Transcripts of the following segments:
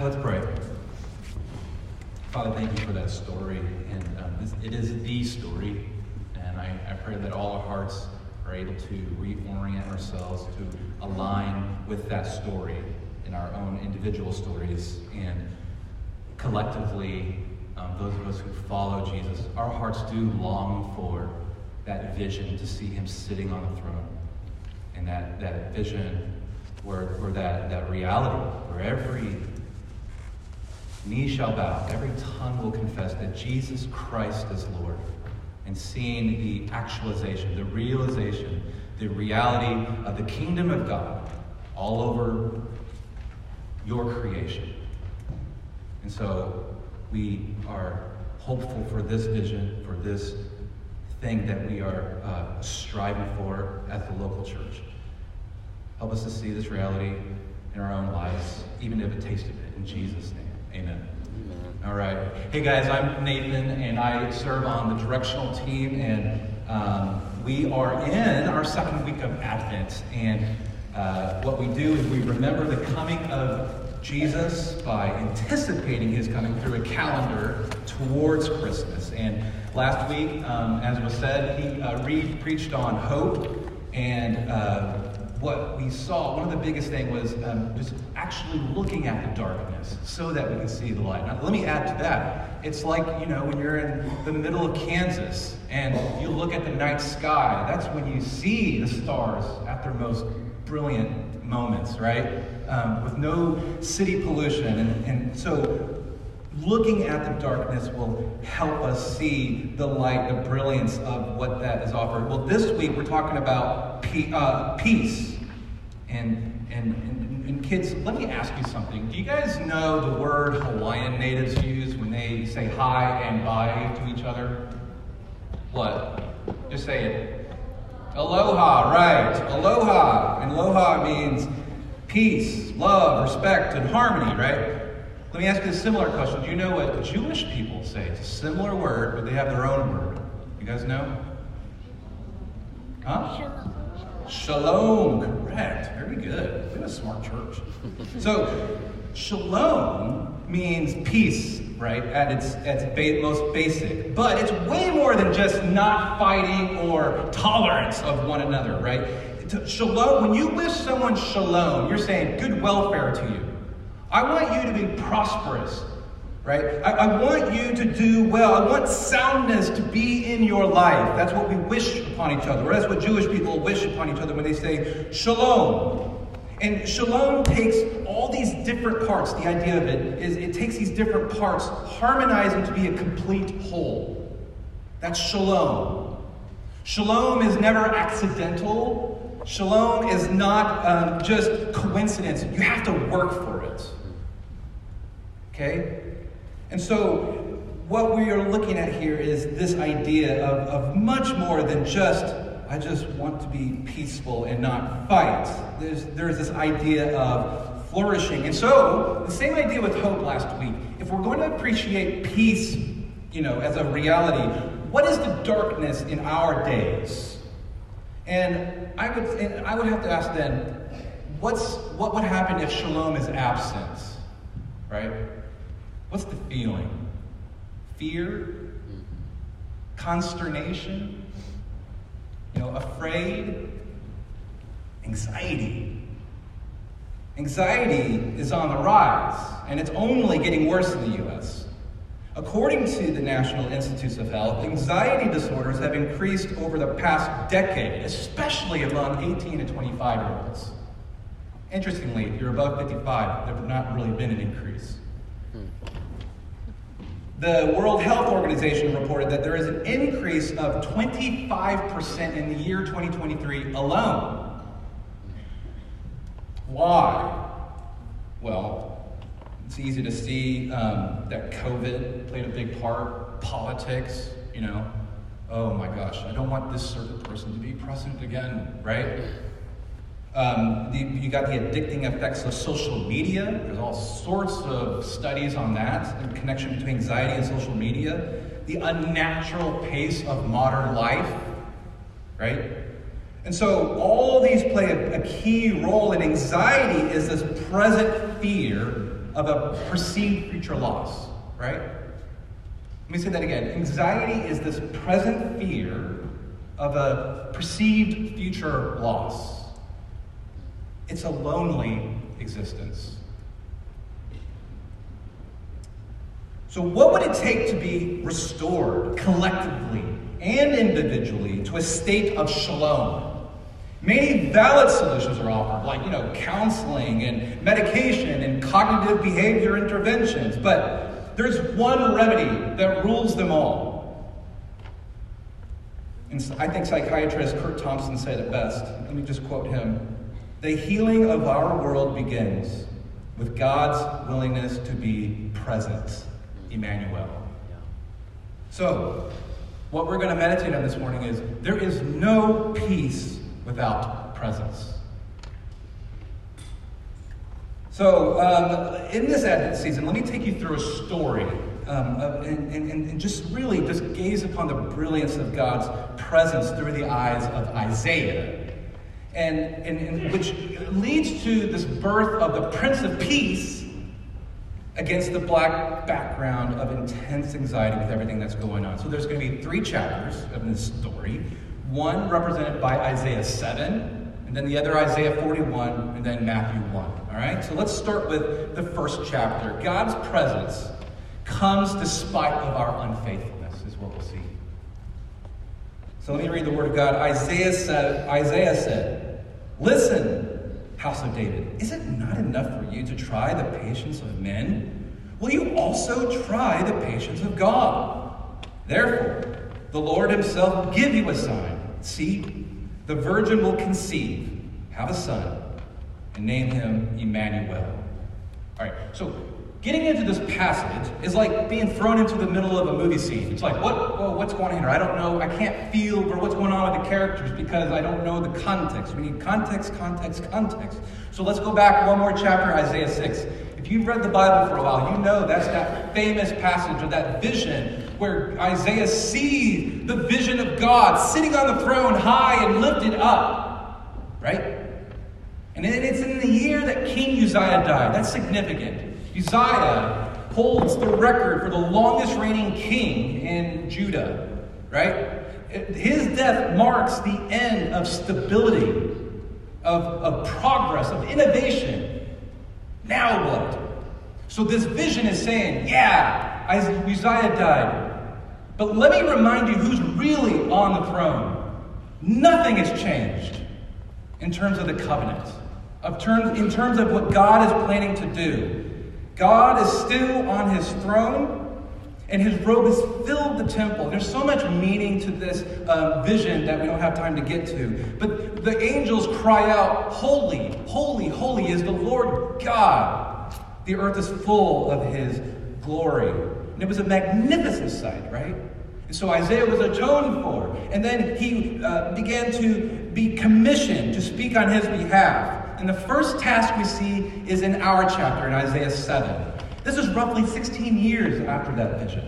Let's pray. Father, thank you for that story. And it is the story. And I pray that all our hearts are able to reorient ourselves to align with that story in our own individual stories. And collectively, those of us who follow Jesus, our hearts do long for that vision to see him sitting on the throne. And that vision or that reality where every knee shall bow, every tongue will confess that Jesus Christ is Lord. And seeing the actualization, the realization, the reality of the kingdom of God all over your creation. And so we are hopeful for this vision, for this thing that we are striving for at the local church. Help us to see this reality in our own lives, even if it tasted it. In Jesus' name, amen. Amen. All right. Hey, guys, I'm Nathan, and I serve on the directional team, and we are in our second week of Advent. And what we do is we remember the coming of Jesus by anticipating his coming through a calendar towards Christmas. And last week, as was said, he Reed preached on hope, and what we saw, one of the biggest things was just actually looking at the darkness so that we can see the light. Now, let me add to that. It's like, you know, when you're in the middle of Kansas and you look at the night sky, that's when you see the stars at their most brilliant moments, right? With no city pollution. And so looking at the darkness will help us see the light, the brilliance of what that is offered. Well, this week we're talking about peace. And kids, let me ask you something. Do you guys know the word Hawaiian natives use when they say hi and bye to each other? What? Just say it. Aloha, right. Aloha. And aloha means peace, love, respect, and harmony, right? Let me ask you a similar question. Do you know what Jewish people say? It's a similar word, but they have their own word. You guys know? Huh? Shalom, correct. Very good. We're a smart church. So, shalom means peace, right? At its most basic. But it's way more than just not fighting or tolerance of one another, right? Shalom, when you wish someone shalom, you're saying good welfare to you. I want you to be prosperous, right? I want you to do well. I want soundness to be in your life. That's what we wish upon each other. Or that's what Jewish people wish upon each other when they say shalom. And shalom takes all these different parts. The idea of it is it takes these different parts, harmonizing to be a complete whole. That's shalom. Shalom is never accidental. Shalom is not just coincidence. You have to work for it. Okay? And so what we are looking at here is this idea of much more than just, I just want to be peaceful and not fight. There's this idea of flourishing. And so the same idea with hope last week. If we're going to appreciate peace, you know, as a reality, what is the darkness in our days? And I would have to ask then, what would happen if shalom is absent, right? What's the feeling? Fear? Consternation? You know, afraid? Anxiety. Anxiety is on the rise, and it's only getting worse in the U.S. According to the National Institutes of Health, anxiety disorders have increased over the past decade, especially among 18 to 25-year-olds. Interestingly, if you're above 55, there's not really been an increase. The World Health Organization reported that there is an increase of 25% in the year 2023 alone. Why? Well, it's easy to see that COVID played a big part, politics, you know. Oh my gosh, I don't want this certain person to be president again, right? You got the addicting effects of social media. There's all sorts of studies on that, the connection between anxiety and social media. The unnatural pace of modern life, right? And so all these play a key role, and anxiety is this present fear of a perceived future loss, right? Let me say that again. Anxiety is this present fear of a perceived future loss. It's a lonely existence. So what would it take to be restored collectively and individually to a state of shalom? Many valid solutions are offered, like, you know, counseling and medication and cognitive behavior interventions, but there's one remedy that rules them all. And I think psychiatrist Kurt Thompson said it best. Let me just quote him. The healing of our world begins with God's willingness to be present. Emmanuel. Yeah. So, what we're going to meditate on this morning is, there is no peace without presence. So, in this Advent season, let me take you through a story and just really just gaze upon the brilliance of God's presence through the eyes of Isaiah, and which leads to this birth of the Prince of Peace against the black background of intense anxiety with everything that's going on. So there's going to be three chapters of this story, one represented by Isaiah 7, and then the other Isaiah 41, and then Matthew 1. All right, so let's start with the first chapter. God's presence comes despite of our unfaithfulness, is what we'll see. So let me read the word of God. Isaiah said, "Listen, house of David, is it not enough for you to try the patience of men? Will you also try the patience of God? Therefore, the Lord himself will give you a sign. See, the virgin will conceive, have a son, and name him Emmanuel." All right, so getting into this passage is like being thrown into the middle of a movie scene. It's like, what's going on here? I don't know. I can't feel for what's going on with the characters because I don't know the context. We need context. So let's go back one more chapter, Isaiah 6. If you've read the Bible for a while, you know that's that famous passage of that vision where Isaiah sees the vision of God sitting on the throne high and lifted up, right? And it's in the year that King Uzziah died. That's significant. Uzziah holds the record for the longest reigning king in Judah, right? His death marks the end of stability, of progress, of innovation. Now what? So this vision is saying, yeah, Uzziah died. But let me remind you who's really on the throne. Nothing has changed in terms of the covenant, in terms of what God is planning to do. God is still on his throne, and his robe has filled the temple. There's so much meaning to this vision that we don't have time to get to. But the angels cry out, "Holy, holy, holy is the Lord God. The earth is full of his glory." And it was a magnificent sight, right? And so Isaiah was atoned for. And then he began to be commissioned to speak on his behalf. And the first task we see is in our chapter, in Isaiah 7. This is roughly 16 years after that vision.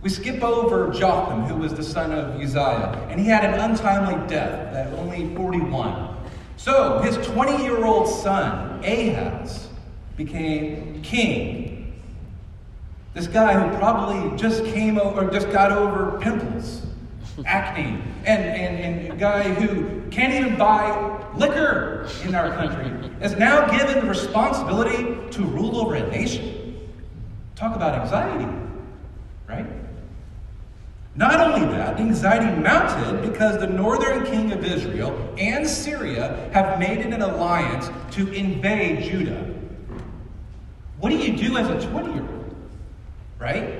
We skip over Jotham, who was the son of Uzziah, and he had an untimely death at only 41. So his 20-year-old son, Ahaz, became king. This guy who probably just got over pimples, acne, and a guy who can't even buy liquor in our country is now given the responsibility to rule over a nation. Talk about anxiety, right? Not only that, anxiety mounted because the northern king of Israel and Syria have made it an alliance to invade Judah. What do you do as a 20-year-old, right?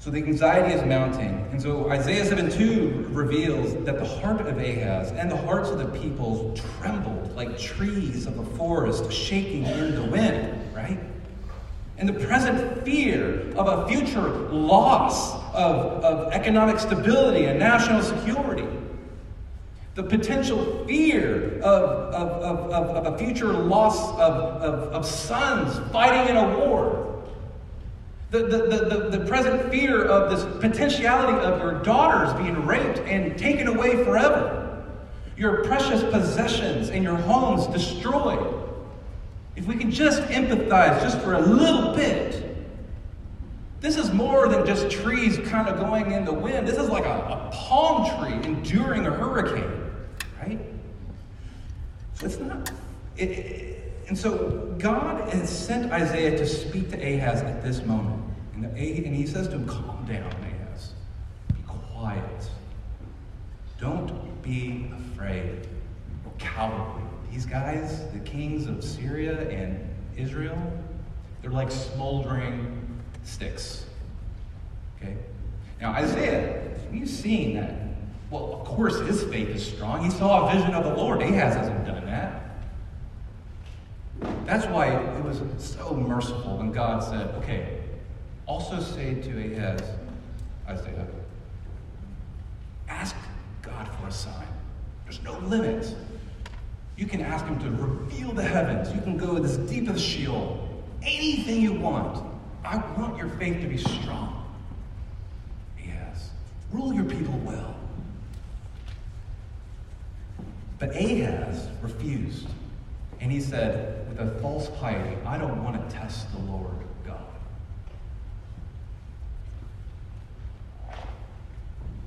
So the anxiety is mounting. And so Isaiah 7:2 reveals that the heart of Ahaz and the hearts of the people trembled like trees of the forest shaking in the wind, right? And the present fear of a future loss of economic stability and national security. The potential fear of a future loss of sons fighting in a war. The present fear of this potentiality of your daughters being raped and taken away forever. Your precious possessions and your homes destroyed. If we can just empathize just for a little bit, this is more than just trees kind of going in the wind. This is like a palm tree enduring a hurricane, right? So it's not... And so God has sent Isaiah to speak to Ahaz at this moment. And he says to him, calm down, Ahaz. Be quiet. Don't be afraid or cowardly. These guys, the kings of Syria and Israel, they're like smoldering sticks. Okay? Now, Isaiah, he's seeing that. Well, of course, his faith is strong. He saw a vision of the Lord. Ahaz hasn't done that. That's why it was so merciful when God said, okay, also say to Ahaz, Isaiah, ask God for a sign. There's no limit. You can ask him to reveal the heavens. You can go as deep as Sheol. Anything you want. I want your faith to be strong. Yes. Rule your people well. But Ahaz refused. And he said, with a false piety, I don't want to test the Lord God.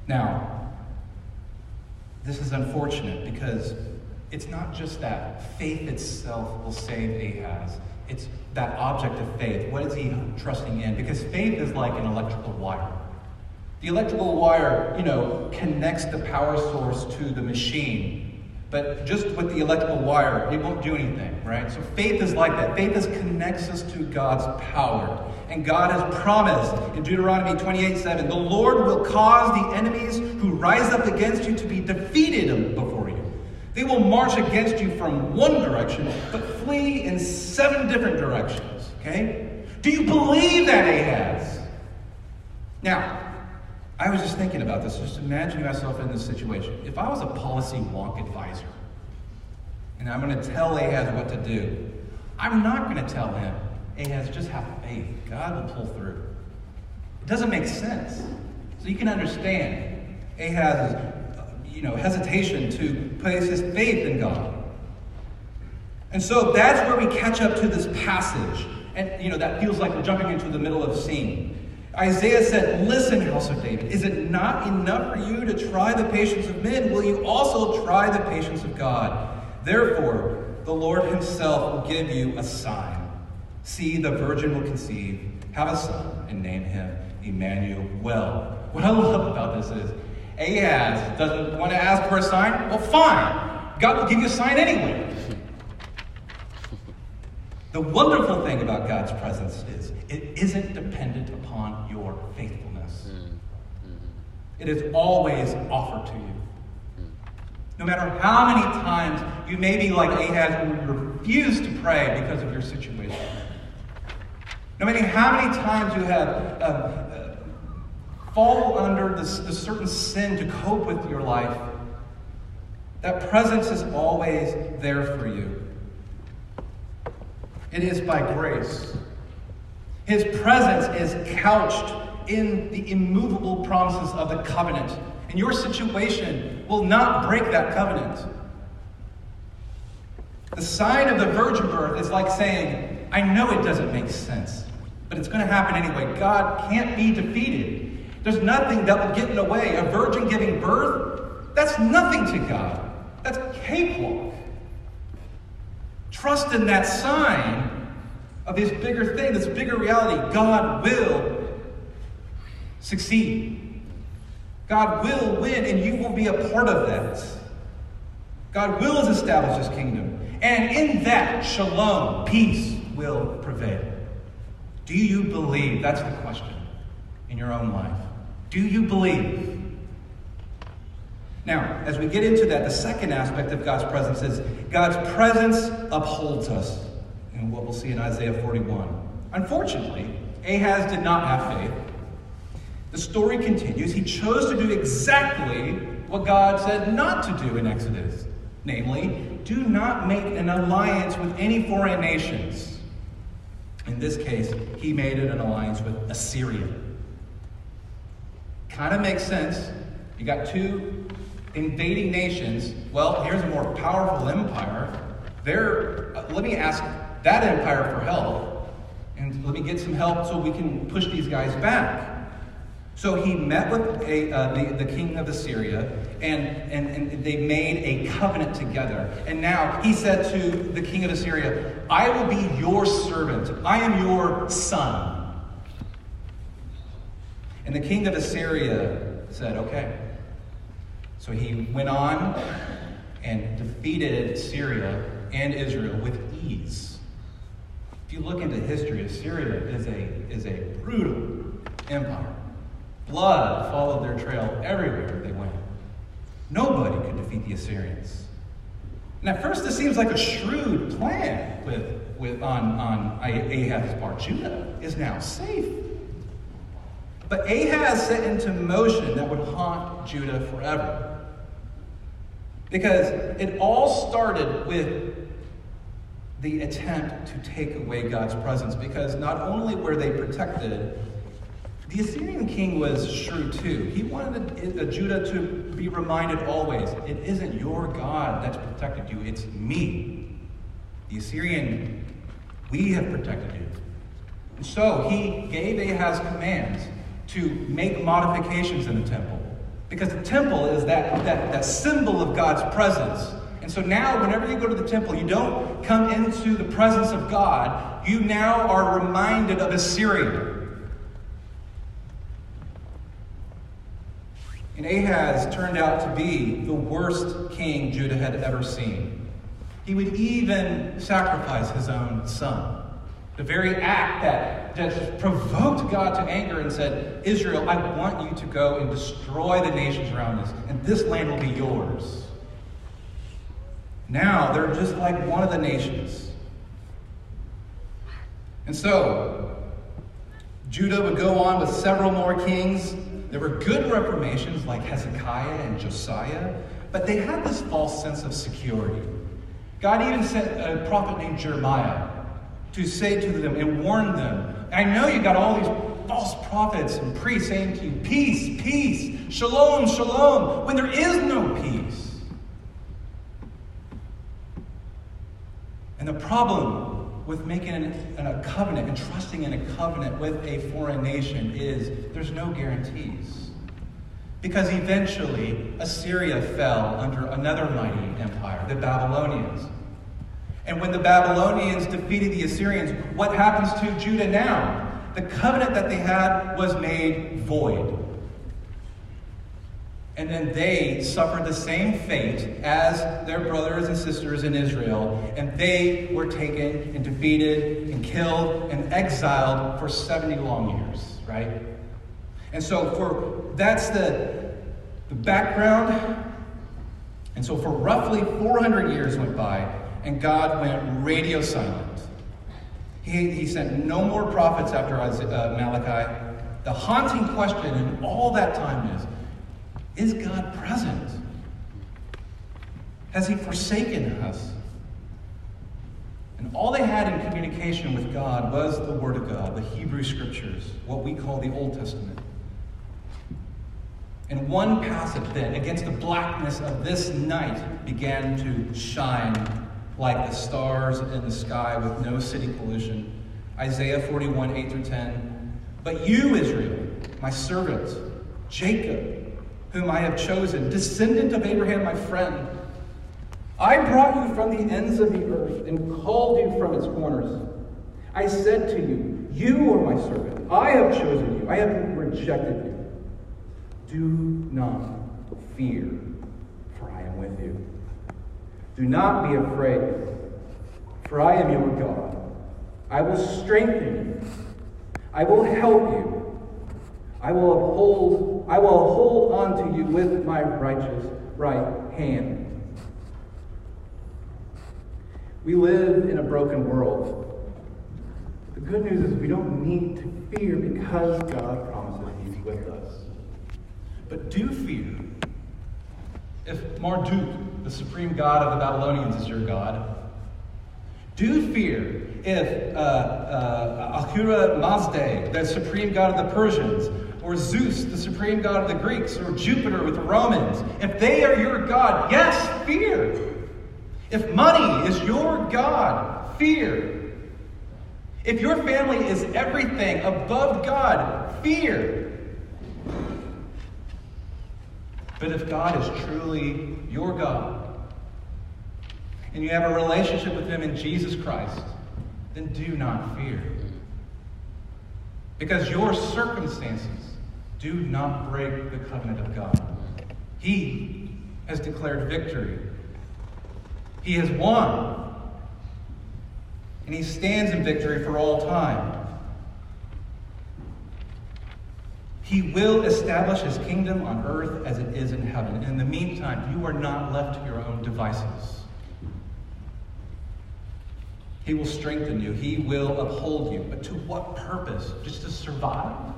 Now, this is unfortunate because it's not just that faith itself will save Ahaz. It's that object of faith. What is he trusting in? Because faith is like an electrical wire. The electrical wire, connects the power source to the machine. But just with the electrical wire, it won't do anything, right? So faith is like that. Faith connects us to God's power. And God has promised in Deuteronomy 28:7, the Lord will cause the enemies who rise up against you to be defeated before you. They will march against you from one direction, but flee in 7 different directions, okay? Do you believe that, Ahaz? Now, I was just thinking about this, just imagining myself in this situation. If I was a policy wonk advisor, and I'm going to tell Ahaz what to do, I'm not going to tell him, Ahaz, just have faith. God will pull through. It doesn't make sense. So you can understand Ahaz is... hesitation to place his faith in God. And so that's where we catch up to this passage. And, that feels like we're jumping into the middle of a scene. Isaiah said, listen, house of David, is it not enough for you to try the patience of men? Will you also try the patience of God? Therefore, the Lord himself will give you a sign. See, the virgin will conceive, have a son, and name him Emmanuel. Well, what I love about this is, Ahaz doesn't want to ask for a sign? Well, fine. God will give you a sign anyway. The wonderful thing about God's presence is it isn't dependent upon your faithfulness. It is always offered to you. No matter how many times you may be like Ahaz and refuse to pray because of your situation. No matter how many times you have... fall under the certain sin to cope with your life. That presence is always there for you. It is by grace. His presence is couched in the immovable promises of the covenant. And your situation will not break that covenant. The sign of the virgin birth is like saying, I know it doesn't make sense, but it's going to happen anyway. God can't be defeated. There's nothing that will get in the way. A virgin giving birth, that's nothing to God. That's cakewalk. Trust in that sign of this bigger thing, this bigger reality. God will succeed. God will win, and you will be a part of that. God will establish his kingdom. And in that, shalom, peace, will prevail. Do you believe? That's the question in your own life. Do you believe? Now, as we get into that, the second aspect of God's presence is God's presence upholds us. And what we'll see in Isaiah 41. Unfortunately, Ahaz did not have faith. The story continues. He chose to do exactly what God said not to do in Exodus. Namely, do not make an alliance with any foreign nations. In this case, he made it an alliance with Assyria. Kind of makes sense. You got 2 invading nations. Well, here's a more powerful empire. Let me ask that empire for help, and let me get some help so we can push these guys back. So he met with the king of Assyria, and they made a covenant together. And now he said to the king of Assyria, I will be your servant. I am your son. And the king of Assyria said, okay. So he went on and defeated Syria and Israel with ease. If you look into history, Assyria is a brutal empire. Blood followed their trail everywhere they went. Nobody could defeat the Assyrians. And at first this seems like a shrewd plan on Ahaz's part. Judah is now safe. But Ahaz set into motion that would haunt Judah forever. Because it all started with the attempt to take away God's presence. Because not only were they protected, the Assyrian king was shrewd too. He wanted Judah to be reminded always, it isn't your God that's protected you, it's me. The Assyrian, we have protected you. And so he gave Ahaz commands to make modifications in the temple. Because the temple is that symbol of God's presence. And so now whenever you go to the temple, you don't come into the presence of God. You now are reminded of Assyria. And Ahaz turned out to be the worst king Judah had ever seen. He would even sacrifice his own son. The very act that provoked God to anger and said, Israel, I want you to go and destroy the nations around us, and this land will be yours. Now they're just like one of the nations. And so Judah would go on with several more kings. There were good reformations like Hezekiah and Josiah, but they had this false sense of security. God even sent a prophet named Jeremiah to say to them and warn them, I know you got all these false prophets and priests saying to you, peace, peace, shalom, shalom, when there is no peace. And the problem with making a covenant and trusting in a covenant with a foreign nation is there's no guarantees. Because eventually Assyria fell under another mighty empire, the Babylonians. And when the Babylonians defeated the Assyrians, what happens to Judah now? The covenant that they had was made void. And then they suffered the same fate as their brothers and sisters in Israel. And they were taken and defeated and killed and exiled for 70 long years, right? And so that's the background. And so for roughly 400 years went by, and God went radio silent. He sent no more prophets after Malachi. The haunting question in all that time is God present? Has he forsaken us? And all they had in communication with God was the Word of God, the Hebrew Scriptures, what we call the Old Testament. And one passage then, against the blackness of this night, began to shine like the stars in the sky with no city pollution. Isaiah 41, 8 through 10. But you, Israel, my servant, Jacob, whom I have chosen, descendant of Abraham, my friend, I brought you from the ends of the earth and called you from its corners. I said to you, you are my servant. I have chosen you. I have rejected you. Do not fear, for I am with you. Do not be afraid, for I am your God. I will strengthen you. I will help you. I will hold on to you with my righteous right hand. We live in a broken world. The good news is we don't need to fear because God promises he's with us. But do fear. If Marduk, the supreme god of the Babylonians, is your god, do fear if Ahura Mazda, the supreme god of the Persians, or Zeus, the supreme god of the Greeks, or Jupiter with the Romans, if they are your god, yes, fear. If money is your god, fear. If your family is everything above God, fear. But if God is truly your God, and you have a relationship with Him in Jesus Christ, then do not fear. Because your circumstances do not break the covenant of God. He has declared victory. He has won. And He stands in victory for all time. He will establish His kingdom on earth as it is in heaven. And in the meantime, you are not left to your own devices. He will strengthen you. He will uphold you. But to what purpose? Just to survive?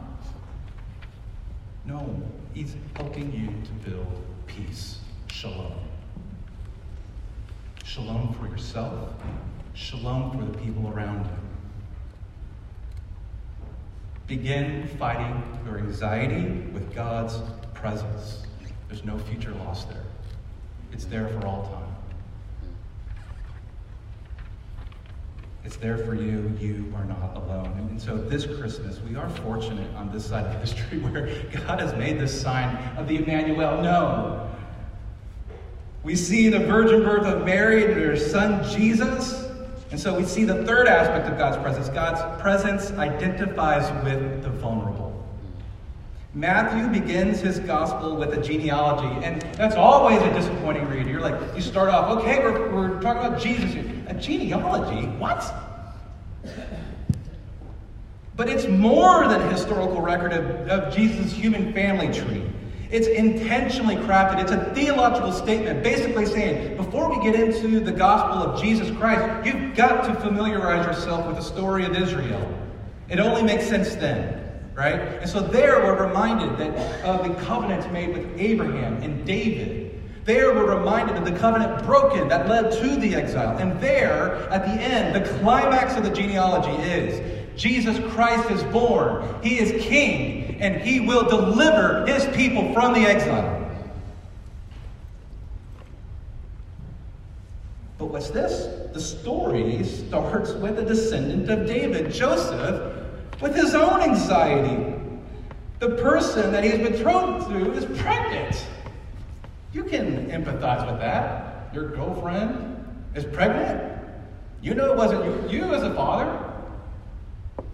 No. He's helping you to build peace. Shalom. Shalom for yourself. Shalom for the people around you. Begin fighting your anxiety with God's presence. There's no future lost there. It's there for all time. It's there for you. You are not alone. And so this Christmas, we are fortunate on this side of history where God has made this sign of the Emmanuel known. We see the virgin birth of Mary and her son Jesus. And so we see the third aspect of God's presence. God's presence identifies with the vulnerable. Matthew begins his gospel with a genealogy, and that's always a disappointing read. You're like, you start off, okay, we're talking about Jesus here. A genealogy? What? But it's more than a historical record of Jesus' human family tree. It's intentionally crafted. It's a theological statement, basically saying, before we get into the gospel of Jesus Christ, you've got to familiarize yourself with the story of Israel. It only makes sense then. Right? And so there we're reminded that of the covenants made with Abraham and David. There we're reminded of the covenant broken that led to the exile. And there, at the end, the climax of the genealogy is Jesus Christ is born. He is king, and He will deliver His people from the exile. But what's this? The story starts with a descendant of David, Joseph, with his own anxiety. The person that he's betrothed to is pregnant. You can empathize with that. Your girlfriend is pregnant. You know it wasn't you as a father.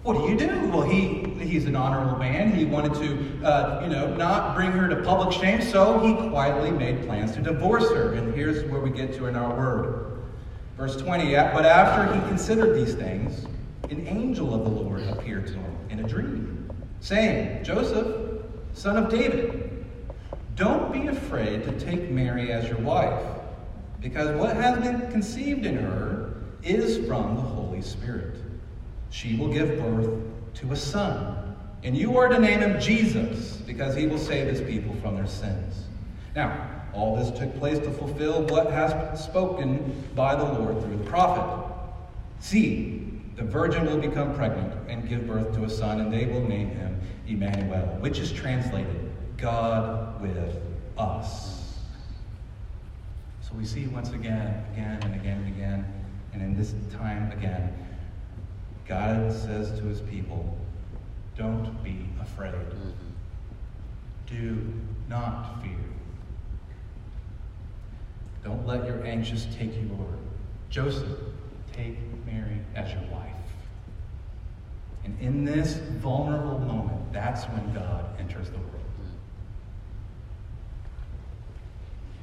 What do? Well, he's an honorable man. He wanted to, not bring her to public shame, so he quietly made plans to divorce her. And here's where we get to in our word. Verse 20, but after he considered these things, an angel of the Lord appeared to him in a dream, saying, Joseph, son of David, don't be afraid to take Mary as your wife, because what has been conceived in her is from the Holy Spirit. She will give birth to a son, and you are to name him Jesus, because he will save his people from their sins. Now, all this took place to fulfill what has been spoken by the Lord through the prophet. See, the virgin will become pregnant and give birth to a son, and they will name him Emmanuel, which is translated, God with us. So we see once again, and in this time again, God says to His people, don't be afraid. Do not fear. Don't let your anxious take you over. Joseph, take Mary as your wife. And in this vulnerable moment, that's when God enters the world.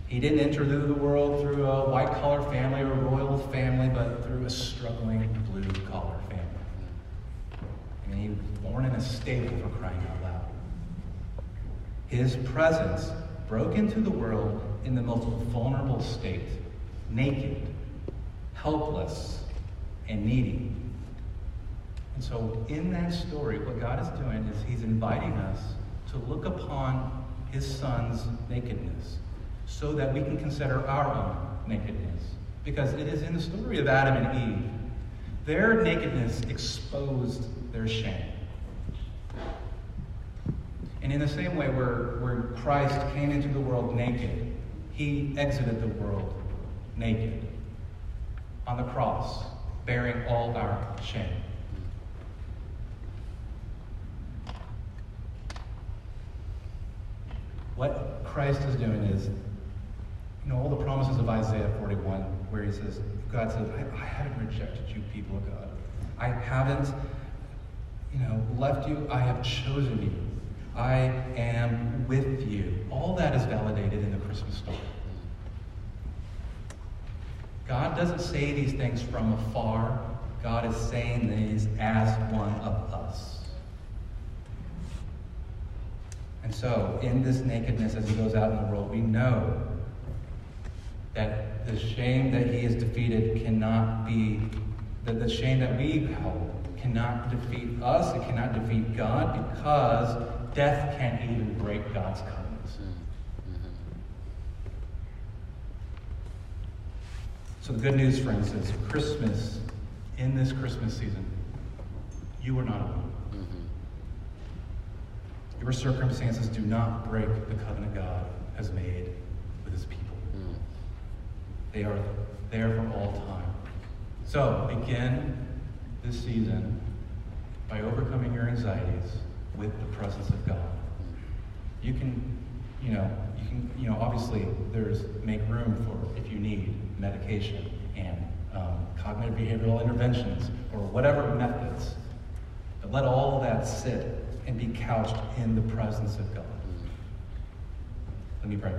He didn't enter the world through a white-collar family or a royal family, but through a struggling blue-collar family. I mean, He was born in a stable, for crying out loud. His presence broke into the world in the most vulnerable state, naked, helpless, and needy. And so in that story, what God is doing is He's inviting us to look upon His Son's nakedness so that we can consider our own nakedness. Because it is in the story of Adam and Eve, their nakedness exposed their shame. And in the same way where Christ came into the world naked, He exited the world naked on the cross, bearing all our shame. What Christ is doing is, you know, all the promises of Isaiah 41, where he says, God says, I haven't rejected you, people of God. I haven't, you know, left you. I have chosen you. I am with you. All that is validated in the Christmas story. God doesn't say these things from afar. God is saying these as one of us. And so, in this nakedness as he goes out in the world, we know that the shame that he is defeated cannot be, that the shame that we hold cannot defeat us, it cannot defeat God, because death can't even break God's covenants. So the good news, friends, is Christmas, in this Christmas season, you are not alone. Your circumstances do not break the covenant God has made with his people. They are there for all time. So begin this season by overcoming your anxieties with the presence of God. You can obviously there's make room for, if you need, medication and cognitive behavioral interventions or whatever methods. But let all that sit and be couched in the presence of God. Let me pray.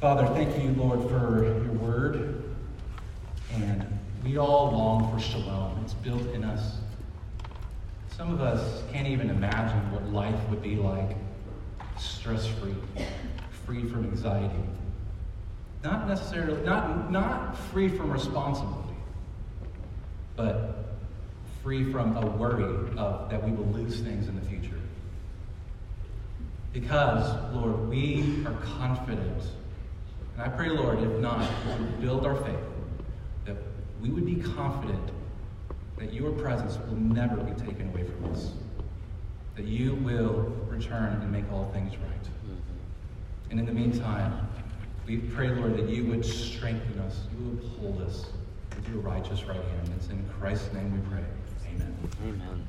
Father, thank you, Lord, for your word. And we all long for shalom. It's built in us. Some of us can't even imagine what life would be like, stress-free, free from anxiety. Not necessarily, not free from responsibility, but free from a worry of that we will lose things in the future. Because, Lord, we are confident. And I pray, Lord, if not, we would build our faith, that we would be confident that your presence will never be taken away from us, that you will return and make all things right. And in the meantime, we pray, Lord, that you would strengthen us, you would uphold us with your righteous right hand. It's in Christ's name we pray. Amen. Amen.